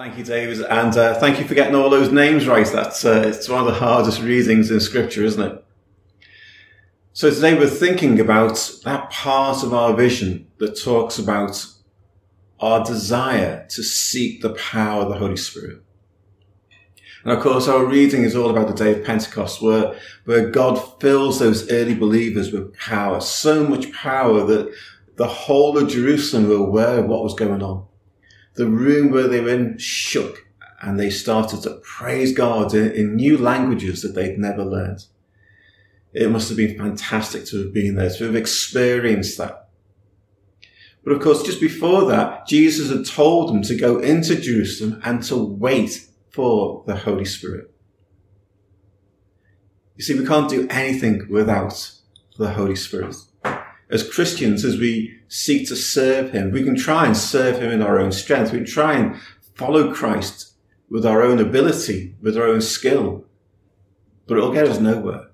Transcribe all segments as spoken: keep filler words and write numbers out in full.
Thank you, David, and uh, thank you for getting all those names right. That's uh, it's one of the hardest readings in Scripture, isn't it? So today we're thinking about that part of our vision that talks about our desire to seek the power of the Holy Spirit. And of course, our reading is all about the day of Pentecost, where, where God fills those early believers with power, so much power that the whole of Jerusalem were aware of what was going on. The room where they were in shook, and they started to praise God in, in new languages that they'd never learned. It must have been fantastic to have been there, to have experienced that. But of course, just before that, Jesus had told them to go into Jerusalem and to wait for the Holy Spirit. You see, we can't do anything without the Holy Spirit. As Christians, as we seek to serve him, we can try and serve him in our own strength. We can try and follow Christ with our own ability, with our own skill, but it'll get us nowhere.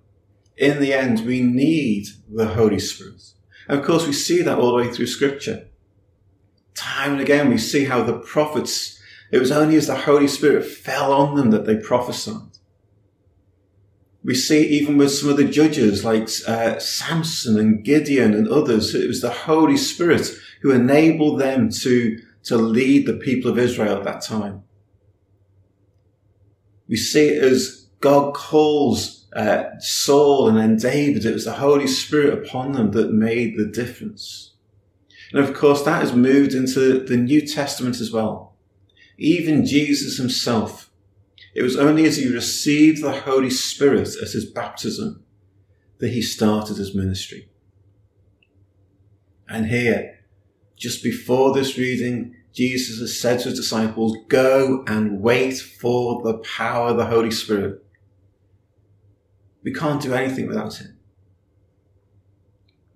In the end, we need the Holy Spirit. And of course, we see that all the way through Scripture. Time and again, we see how the prophets, it was only as the Holy Spirit fell on them that they prophesied. We see even with some of the judges like uh, Samson and Gideon and others, it was the Holy Spirit who enabled them to, to lead the people of Israel at that time. We see it as God calls uh, Saul and then David. It was the Holy Spirit upon them that made the difference. And of course, that has moved into the New Testament as well. Even Jesus himself, it was only as he received the Holy Spirit at his baptism that he started his ministry. And here, just before this reading, Jesus has said to his disciples, go and wait for the power of the Holy Spirit. We can't do anything without him.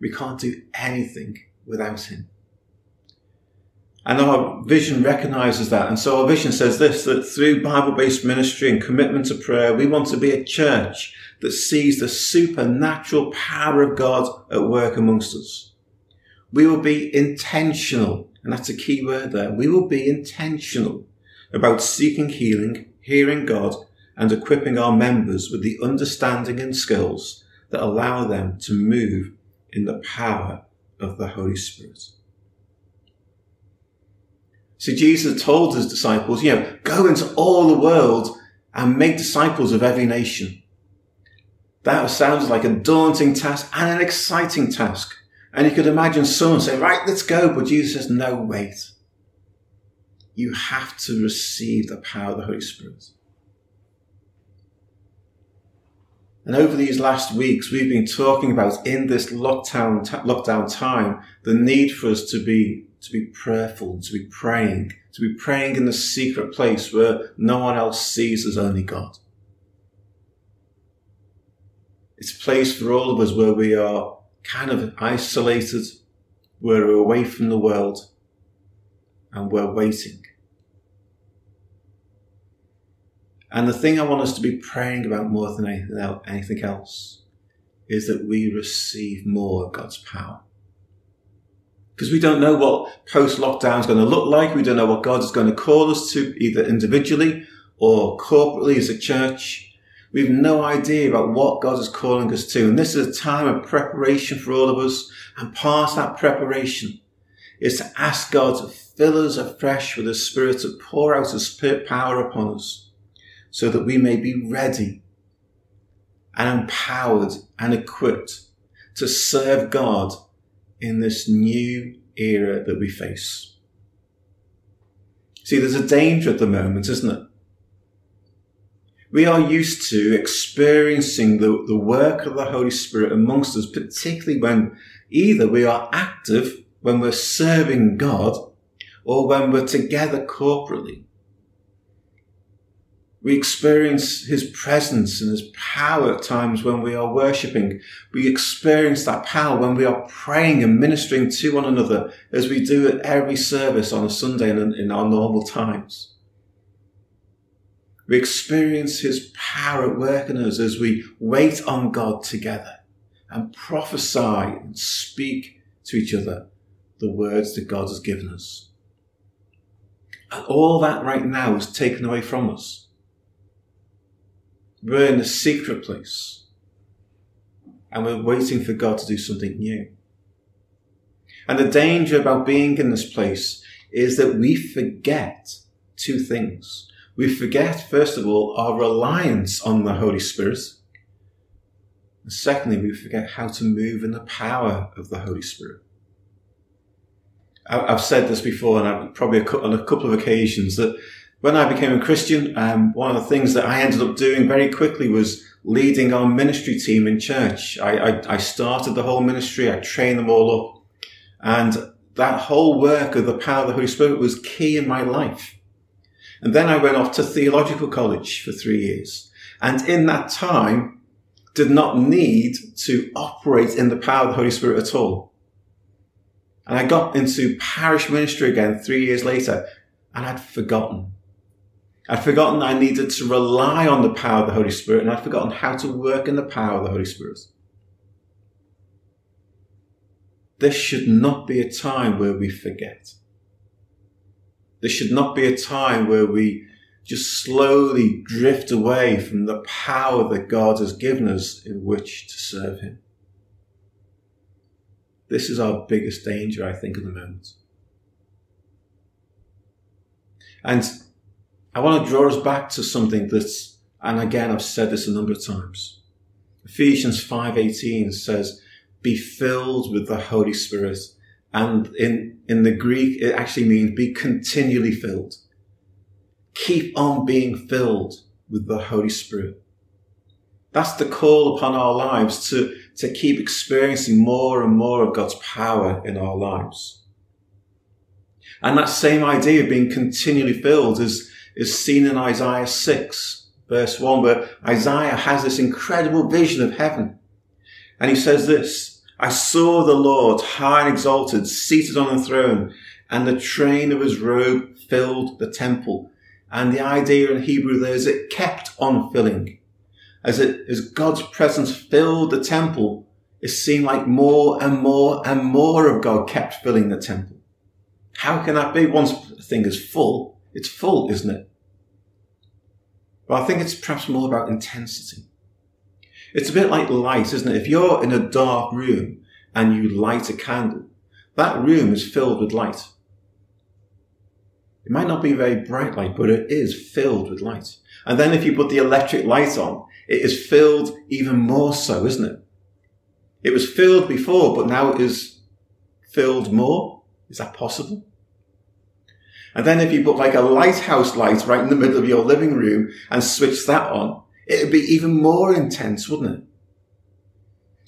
We can't do anything without him. And our vision recognises that. And so our vision says this, that through Bible-based ministry and commitment to prayer, we want to be a church that sees the supernatural power of God at work amongst us. We will be intentional, and that's a key word there. We will be intentional about seeking healing, hearing God, and equipping our members with the understanding and skills that allow them to move in the power of the Holy Spirit. So Jesus told his disciples, you know, go into all the world and make disciples of every nation. That sounds like a daunting task and an exciting task. And you could imagine someone saying, right, let's go. But Jesus says, no, wait. You have to receive the power of the Holy Spirit. And over these last weeks, we've been talking about in this lockdown, t- lockdown time, the need for us to be to be prayerful, to be praying, to be praying in the secret place where no one else sees us, only God. It's a place for all of us where we are kind of isolated, where we're away from the world, and we're waiting. And the thing I want us to be praying about more than anything else is that we receive more of God's power. Because we don't know what post-lockdown is going to look like. We don't know what God is going to call us to, either individually or corporately as a church. We have no idea about what God is calling us to. And this is a time of preparation for all of us. And part of that preparation is to ask God to fill us afresh with His Spirit, to pour out His power upon us so that we may be ready and empowered and equipped to serve God in this new era that we face. See, there's a danger at the moment, isn't it? We are used to experiencing the, the work of the Holy Spirit amongst us, particularly when either we are active, when we're serving God, or when we're together corporately. We experience His presence and His power at times when we are worshipping. We experience that power when we are praying and ministering to one another, as we do at every service on a Sunday and in our normal times. We experience His power at work in us as we wait on God together and prophesy and speak to each other the words that God has given us. all that right now is taken away from us. We're in a secret place, and we're waiting for God to do something new. And the danger about being in this place is that we forget two things. We forget, first of all, our reliance on the Holy Spirit. And secondly, we forget how to move in the power of the Holy Spirit. I've said this before, and I've probably on a couple of occasions, that when I became a Christian, um, one of the things that I ended up doing very quickly was leading our ministry team in church. I, I, I started the whole ministry. I trained them all up. And that whole work of the power of the Holy Spirit was key in my life. And then I went off to theological college for three years. And in that time, did not need to operate in the power of the Holy Spirit at all. And I got into parish ministry again three years later, and I'd forgotten. I'd forgotten I needed to rely on the power of the Holy Spirit, and I'd forgotten how to work in the power of the Holy Spirit. This should not be a time where we forget. This should not be a time where we just slowly drift away from the power that God has given us in which to serve him. This is our biggest danger, I think, at the moment. And I want to draw us back to something that's, and again, I've said this a number of times. Ephesians five eighteen says, be filled with the Holy Spirit. And in, in the Greek, it actually means be continually filled. Keep on being filled with the Holy Spirit. That's the call upon our lives to, to keep experiencing more and more of God's power in our lives. And that same idea of being continually filled is, is seen in Isaiah six, verse one, where Isaiah has this incredible vision of heaven. And he says this, I saw the Lord high and exalted, seated on a throne, and the train of his robe filled the temple. And the idea in Hebrew there is it kept on filling. As it, as God's presence filled the temple, it seemed like more and more and more of God kept filling the temple. How can that be? Once a thing is full, it's full, isn't it? Well, I think it's perhaps more about intensity. It's a bit like light, isn't it? If you're in a dark room and you light a candle, that room is filled with light. It might not be very bright light, but it is filled with light. And then if you put the electric light on, it is filled even more so, isn't it? It was filled before, but now it is filled more. Is that possible? And then if you put like a lighthouse light right in the middle of your living room and switch that on, it would be even more intense, wouldn't it?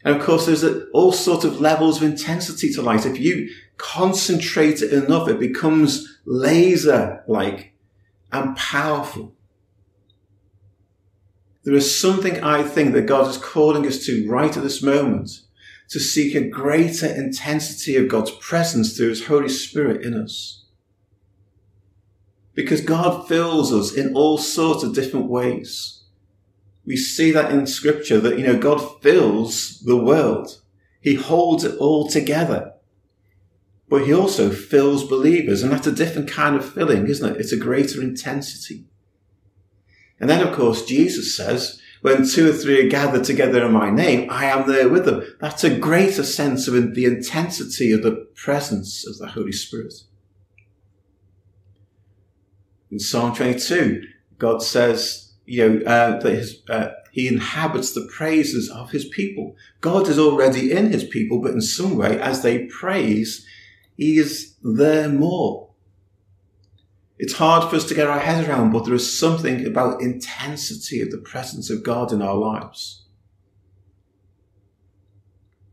And of course, there's all sorts of levels of intensity to light. If you concentrate it enough, it becomes laser-like and powerful. There is something, I think, that God is calling us to right at this moment, to seek a greater intensity of God's presence through his Holy Spirit in us. Because God fills us in all sorts of different ways. We see that in Scripture that, you know, God fills the world. He holds it all together. But he also fills believers. And that's a different kind of filling, isn't it? It's a greater intensity. And then, of course, Jesus says, when two or three are gathered together in my name, I am there with them. That's a greater sense of the intensity of the presence of the Holy Spirit. In Psalm twenty-two, God says, you know, uh, that his, uh, he inhabits the praises of his people. God is already in his people, but in some way, as they praise, he is there more. It's hard for us to get our heads around, but there is something about intensity of the presence of God in our lives.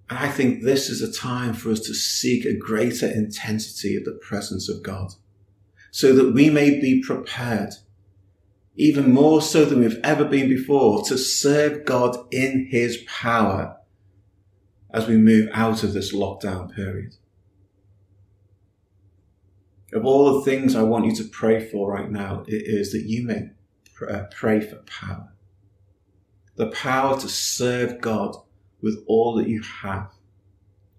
And I think this is a time for us to seek a greater intensity of the presence of God, so that we may be prepared, even more so than we've ever been before, to serve God in his power as we move out of this lockdown period. Of all the things I want you to pray for right now, it is that you may pray for power. The power to serve God with all that you have,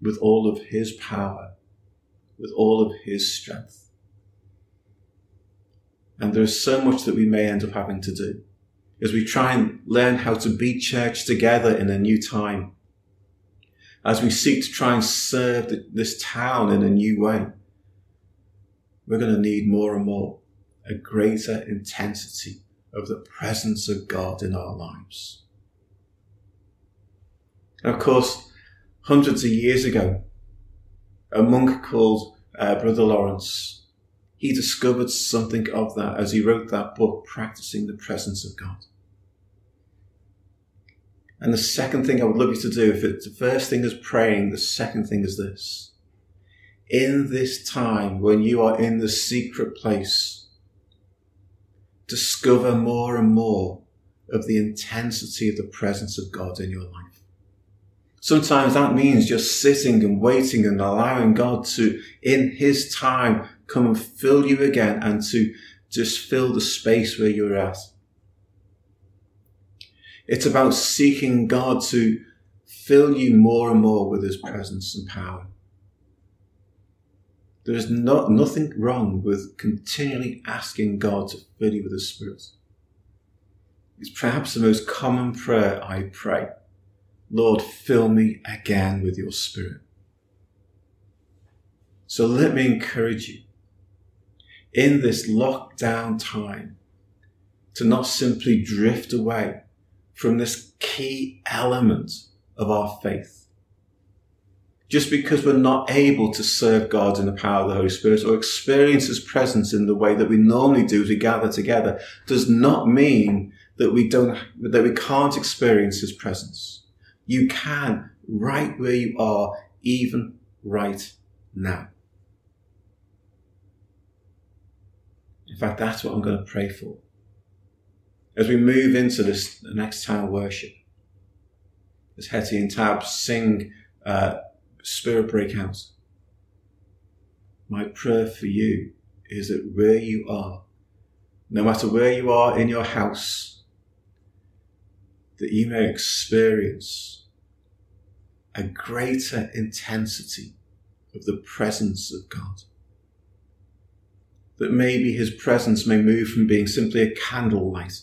with all of his power, with all of his strength. And there is so much that we may end up having to do as we try and learn how to be church together in a new time, as we seek to try and serve this town in a new way. We're going to need more and more a greater intensity of the presence of God in our lives. And of course, hundreds of years ago, a monk called uh, Brother Lawrence, he discovered something of that as he wrote that book, Practicing the Presence of God. And the second thing I would love you to do, if it's the first thing is praying, the second thing is this. In this time when you are in the secret place, discover more and more of the intensity of the presence of God in your life. Sometimes that means just sitting and waiting and allowing God to, in his time, come and fill you again and to just fill the space where you're at. It's about seeking God to fill you more and more with his presence and power. There is not, nothing wrong with continually asking God to fill you with his Spirit. It's perhaps the most common prayer I pray. Lord, fill me again with your Spirit. So let me encourage you in this lockdown time to not simply drift away from this key element of our faith. Just because we're not able to serve God in the power of the Holy Spirit or experience his presence in the way that we normally do as we gather together does not mean that we don't, that we can't experience his presence. You can, right where you are, even right now. In fact, that's what I'm going to pray for. As we move into this the next time of worship, as Hetty and Tab sing uh, Spirit Breakout, my prayer for you is that where you are, no matter where you are in your house, that you may experience a greater intensity of the presence of God. That maybe his presence may move from being simply a candle light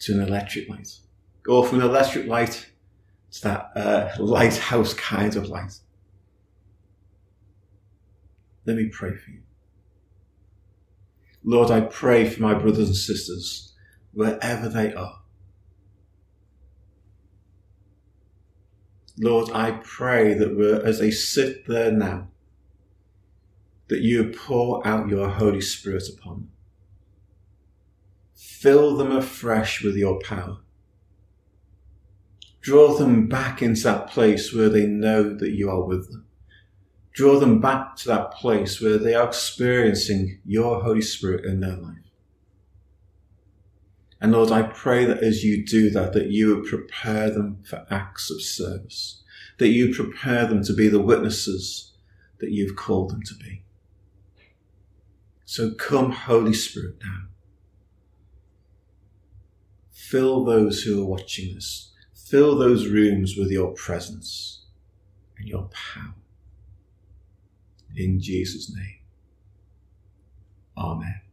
to an electric light, or from an electric light to that uh, lighthouse kind of light. Let me pray for you. Lord, I pray for my brothers and sisters, wherever they are. Lord, I pray that we're, as they sit there now, that you pour out your Holy Spirit upon them. Fill them afresh with your power. Draw them back into that place where they know that you are with them. Draw them back to that place where they are experiencing your Holy Spirit in their life. And Lord, I pray that as you do that, that you would prepare them for acts of service, that you prepare them to be the witnesses that you've called them to be. So come, Holy Spirit, now. Fill those who are watching this. Fill those rooms with your presence and your power. In Jesus' name. Amen.